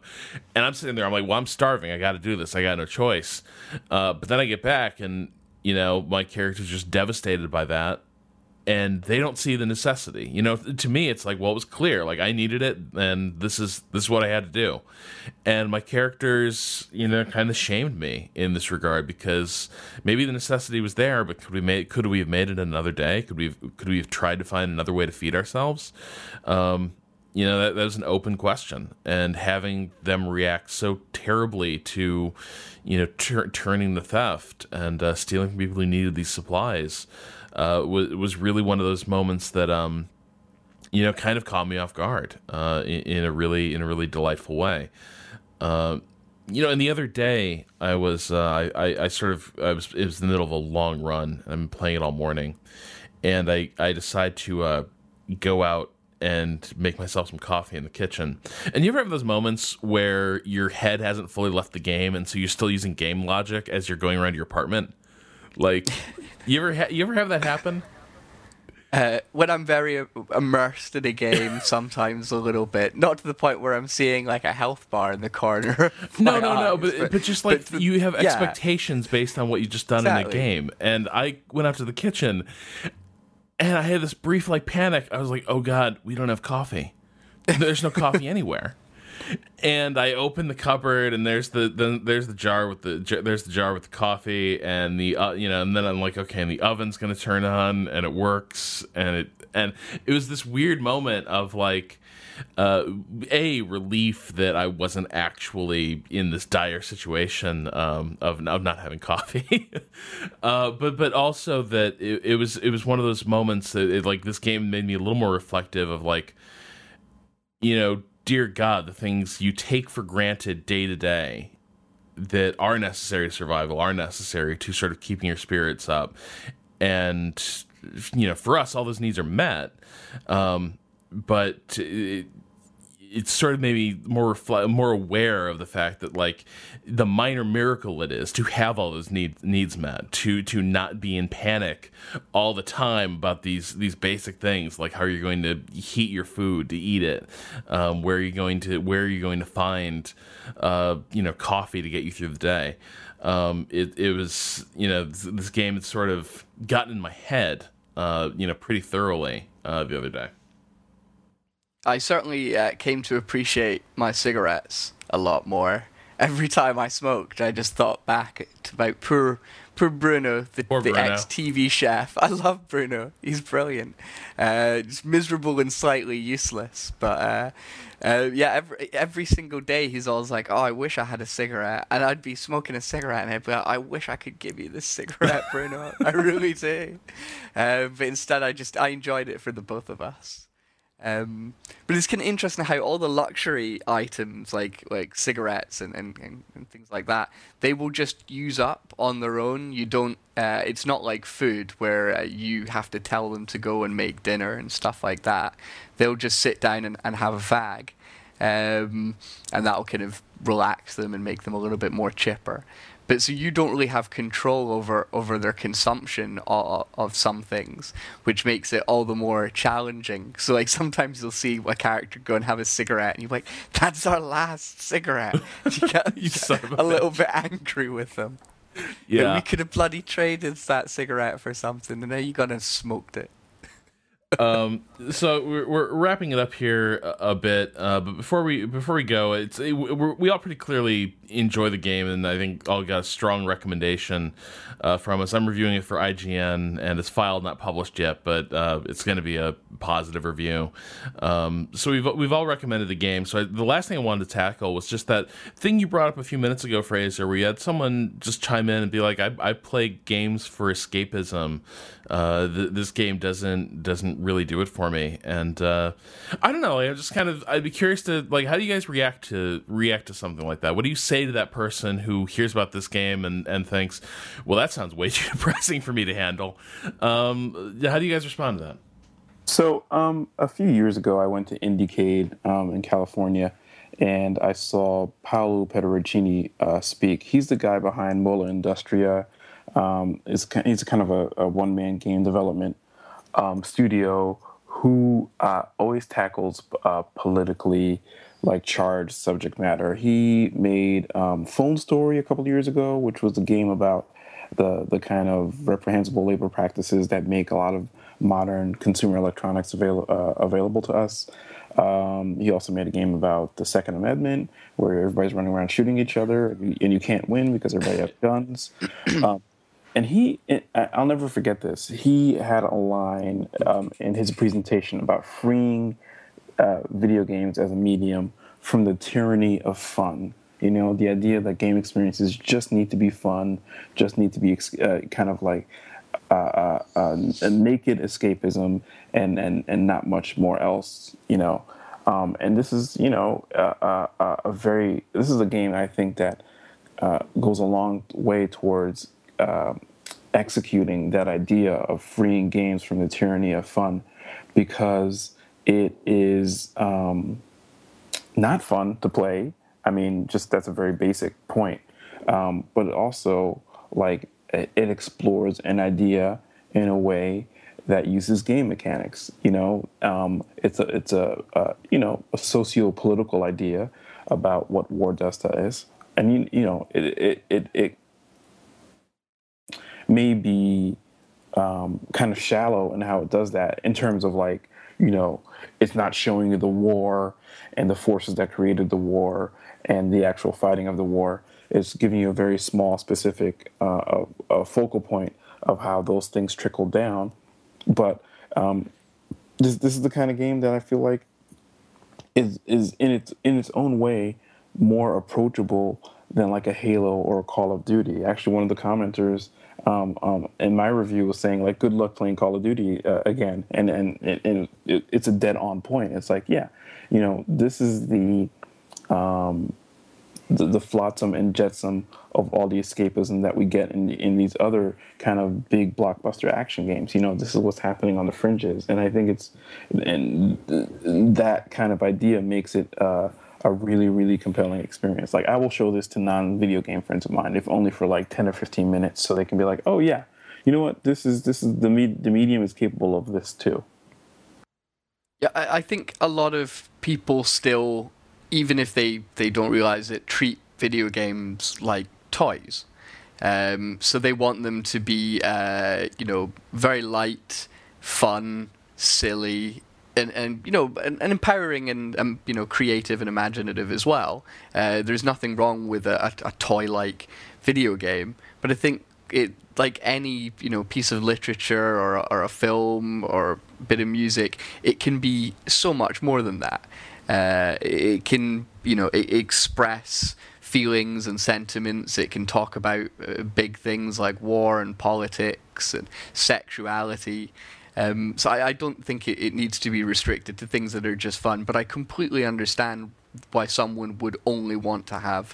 And I'm sitting there, I'm like, well, I'm starving. I got to do this. I got no choice. Uh, but then I get back and, you know, my character's just devastated by that. And they don't see the necessity. You know, to me, it's like, well, it was clear. Like, I needed it, and this is this is what I had to do. And my characters, you know, kind of shamed me in this regard, because maybe the necessity was there, but could we made could we have made it another day? Could we have, could we have tried to find another way to feed ourselves? Um, you know, that, that was an open question. And having them react so terribly to, you know, tur- turning the theft and uh, stealing from people who needed these supplies. Uh, was was really one of those moments that, um, you know, kind of caught me off guard uh, in, in a really in a really delightful way. Uh, you know, and the other day I was uh, I I sort of I was it was the middle of a long run. I've been playing it all morning, and I I decide to uh, go out and make myself some coffee in the kitchen. And you ever have those moments where your head hasn't fully left the game, and so you're still using game logic as you're going around your apartment? Like, you ever ha- you ever have that happen? Uh, when I'm very immersed in a game, sometimes a little bit. Not to the point where I'm seeing, like, a health bar in the corner. No, no, eyes, no, but, but, but just, like, but the, you have expectations yeah. based on what you've just done exactly. in the game. And I went out to the kitchen, and I had this brief, like, panic. I was like, oh, God, we don't have coffee. There's no coffee anywhere. And I open the cupboard, and there's the, the there's the jar with the j- there's the jar with the coffee, and the uh, you know, and then I'm like, okay, and the oven's gonna turn on, and it works, and it and it was this weird moment of like, uh, a relief that I wasn't actually in this dire situation um, of of not having coffee, uh, but but also that it, it was it was one of those moments that it, like this game made me a little more reflective of like, you know. Dear God, the things you take for granted day to day that are necessary to survival, are necessary to sort of keeping your spirits up. And, you know, for us, all those needs are met. Um, but it, it sort of made me more, refle- more aware of the fact that, like, the minor miracle it is to have all those need- needs met, to to not be in panic all the time about these these basic things, like how you're going to heat your food to eat it, um, where you're going to where you're going to find, uh, you know, coffee to get you through the day. Um, it it was you know this, this game had sort of gotten in my head, uh, you know, pretty thoroughly uh, the other day. I certainly uh, came to appreciate my cigarettes a lot more. Every time I smoked, I just thought back about poor, poor Bruno, the, poor the Bruno. ex-T V chef. I love Bruno. He's brilliant. Uh, just miserable and slightly useless. But uh, uh, yeah, every, every single day he's always like, oh, I wish I had a cigarette. And I'd be smoking a cigarette and I'd be like, I wish I could give you this cigarette, Bruno. I really do. Uh, but instead, I just I enjoyed it for the both of us. Um, but it's kind of interesting how all the luxury items like like cigarettes and, and, and, and things like that, they will just use up on their own. You don't. Uh, it's not like food where uh, you have to tell them to go and make dinner and stuff like that. They'll just sit down and, and have a fag, um, and that'll kind of relax them and make them a little bit more chipper. But so you don't really have control over, over their consumption of, of some things, which makes it all the more challenging. So like sometimes you'll see a character go and have a cigarette, and you're like, "That's our last cigarette." You get, you get a little bit angry with them. Yeah, like, we could have bloody traded that cigarette for something, and now you gone and smoked it. um so we're, we're wrapping it up here a, a bit uh but before we before we go, it's it, we're, we all pretty clearly enjoy the game, and I think all got a strong recommendation uh from us. I'm reviewing it for I G N, and it's filed, not published yet, but uh it's going to be a positive review. Um so we've we've all recommended the game. So I, the last thing I wanted to tackle was just that thing you brought up a few minutes ago, Fraser, where you had someone just chime in and be like, i, I play games for escapism. Uh, th- this game doesn't doesn't really do it for me, and uh, I don't know. Like, I'm just kind of I'd be curious to like, how do you guys react to react to something like that? What do you say to that person who hears about this game and, and thinks, well, that sounds way too depressing for me to handle? Um, how do you guys respond to that? So um, a few years ago, I went to IndieCade um, in California, and I saw Paolo Pedrocini uh, speak. He's the guy behind Molleindustria. Um, it's, it's kind of a, a one-man game development um, studio who uh, always tackles uh, politically like charged subject matter. He made um, Phone Story a couple of years ago, which was a game about the the kind of reprehensible labor practices that make a lot of modern consumer electronics avail- uh, available to us. Um, he also made a game about the Second Amendment, where everybody's running around shooting each other, and you, and you can't win because everybody has guns. Um, And he, I'll never forget this, he had a line um, in his presentation about freeing uh, video games as a medium from the tyranny of fun. You know, the idea that game experiences just need to be fun, just need to be uh, kind of like uh, uh, uh, naked escapism and, and, and not much more else, you know. Um, and this is, you know, uh, uh, a very, this is a game I think that uh, goes a long way towards Uh, executing that idea of freeing games from the tyranny of fun, because it is um, not fun to play. I mean, just that's a very basic point. Um, but it also, like, it, it explores an idea in a way that uses game mechanics. You know, um, it's a it's a, a you know a socio-political idea about what war does to us, and you you know it it it. it may be um, kind of shallow in how it does that, in terms of like, you know, it's not showing you the war and the forces that created the war and the actual fighting of the war. It's giving you a very small, specific uh, a, a focal point of how those things trickle down. But um, this this is the kind of game that I feel like is is in its in its own way more approachable than like a Halo or a Call of Duty. Actually, one of the commenters Um, um, in my review was saying, like, good luck playing Call of Duty uh, again, and and, and it, it's a dead on point. It's like, yeah, you know, this is the um, the, the flotsam and jetsam of all the escapism that we get in in these other kind of big blockbuster action games. You know, this is what's happening on the fringes, and I think it's and that kind of idea makes it uh, a really really compelling experience. Like, I will show this to non-video game friends of mine, if only for like ten or fifteen minutes, so they can be like, oh yeah, you know what, this is this is the me- the medium is capable of this too. Yeah, I, I think a lot of people still, even if they they don't realize it, treat video games like toys. Um so they want them to be uh you know very light, fun, silly, And, and you know, and, and empowering, and, and you know, creative and imaginative as well. Uh, there's nothing wrong with a, a, a toy-like video game, but I think it, like any you know piece of literature or or a film or a bit of music, it can be so much more than that. Uh, it can you know it, express feelings and sentiments. It can talk about uh, big things like war and politics and sexuality. Um, so I, I don't think it, it needs to be restricted to things that are just fun, but I completely understand why someone would only want to have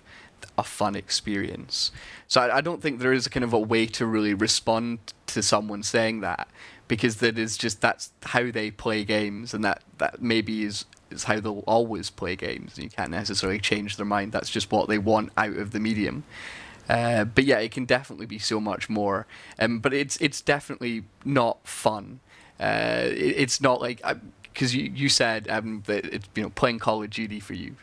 a fun experience. So I, I don't think there is a kind of a way to really respond to someone saying that, because that is just, that's how they play games, and that, that maybe is, is how they'll always play games, and you can't necessarily change their mind. That's just what they want out of the medium. Uh, but yeah, it can definitely be so much more. Um, but it's it's definitely not fun. Uh, it, it's not like because you you said um, that it's, you know, playing Call of Duty for you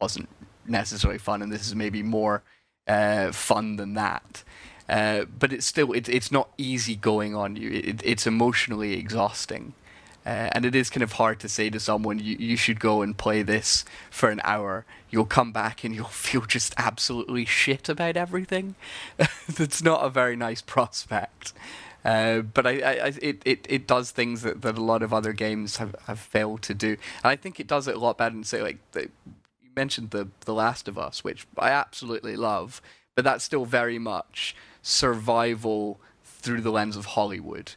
wasn't necessarily fun, and this is maybe more uh, fun than that. Uh, but it's still it, it's not easy going on you. It, it's emotionally exhausting. Uh, and it is kind of hard to say to someone, you, you should go and play this for an hour. You'll come back and you'll feel just absolutely shit about everything. That's not a very nice prospect. Uh, but I, I, it, it, it does things that, that a lot of other games have, have failed to do. And I think it does it a lot better than, say, like, the, you mentioned the, the Last of Us, which I absolutely love. But that's still very much survival through the lens of Hollywood.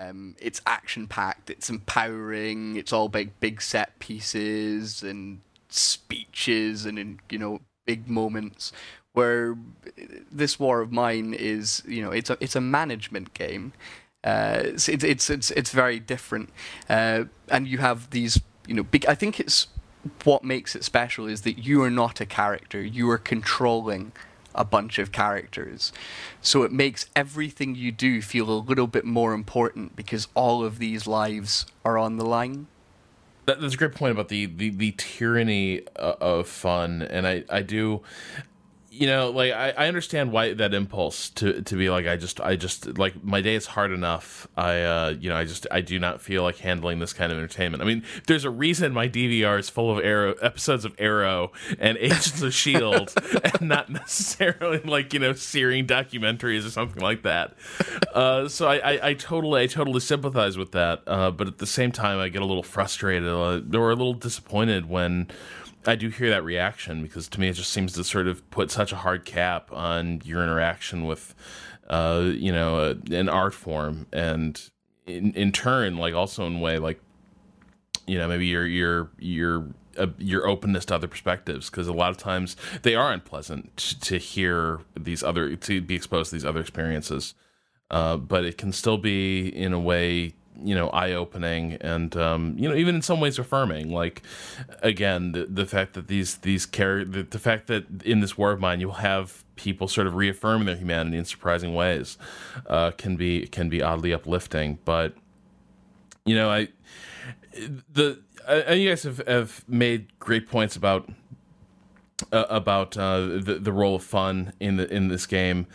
Um, it's action-packed, it's empowering, it's all big, big set pieces and speeches and, in, you know, big moments. Where This War of Mine is, you know, it's a it's a management game. Uh, it's, it's it's it's it's very different, uh, and you have these, you know, big. I think it's what makes it special is that you are not a character; you are controlling a bunch of characters. So it makes everything you do feel a little bit more important because all of these lives are on the line. That, that's a great point about the, the, the tyranny of fun. And I, I do, you know, like I, I understand why that impulse to, to be like, I just, I just like my day is hard enough. I, uh, you know, I just, I do not feel like handling this kind of entertainment. I mean, there's a reason my D V R is full of Arrow episodes of Arrow and Agents of S H I E L D and not necessarily like, you know, searing documentaries or something like that. Uh, so I, I, I totally, I totally sympathize with that. Uh, but at the same time, I get a little frustrated uh, or a little disappointed when I do hear that reaction, because to me it just seems to sort of put such a hard cap on your interaction with, uh, you know, a, an art form, and in, in turn, like also in a way, like, you know, maybe your your your uh, your openness to other perspectives, because a lot of times they are unpleasant to, to hear these other to be exposed to these other experiences, uh, but it can still be in a way, you know, eye-opening and, um, you know, even in some ways affirming. Like, again, the, the fact that these, these care, the, the fact that in This War of Mine, you'll have people sort of reaffirm their humanity in surprising ways, uh, can be, can be oddly uplifting. But, you know, I, the, I, you guys have, have made great points about, uh, about, uh, the, the role of fun in the, in this game.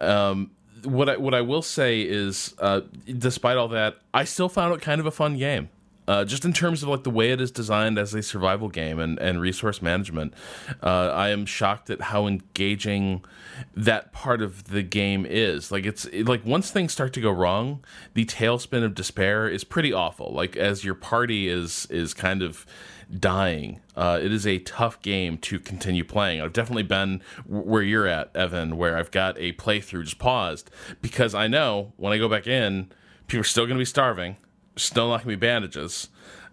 Um, What I what I will say is, uh, despite all that, I still found it kind of a fun game, uh, just in terms of like the way it is designed as a survival game and, and resource management. Uh, I am shocked at how engaging that part of the game is. Like it's it, like once things start to go wrong, the tailspin of despair is pretty awful. Like as your party is is kind of dying, uh it is a tough game to continue playing. I've definitely been where you're at, Evan, where I've got a playthrough just paused because I know when I go back in, people are still going to be starving, still not going to be bandages,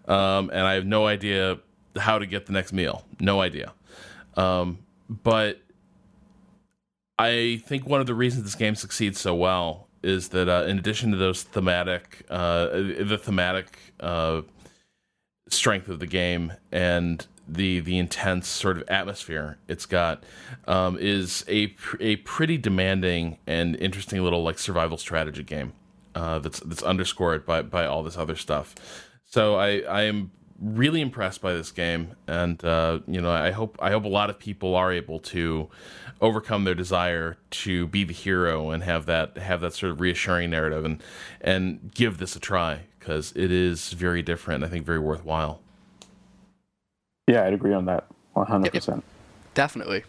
um and I have no idea how to get the next meal. No idea. Um but I think one of the reasons this game succeeds so well is that uh, in addition to those thematic uh the thematic uh strength of the game and the the intense sort of atmosphere it's got, um, is a a pretty demanding and interesting little like survival strategy game, uh, that's that's underscored by by all this other stuff. So I, I am really impressed by this game, and uh, you know I hope I hope a lot of people are able to overcome their desire to be the hero and have that have that sort of reassuring narrative and and give this a try, because it is very different, I think very worthwhile. Yeah, I'd agree on that one hundred percent. Yep, yep. Definitely.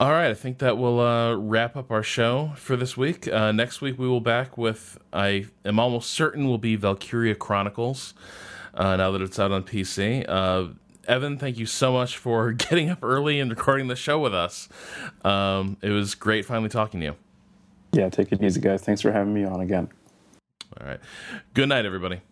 All right, I think that will uh, wrap up our show for this week. Uh, next week we will back with, I am almost certain will be Valkyria Chronicles, uh, now that it's out on P C. Uh, Evan, thank you so much for getting up early and recording the show with us. Um, it was great finally talking to you. Yeah, take it easy, guys. Thanks for having me on again. All right. Good night, everybody.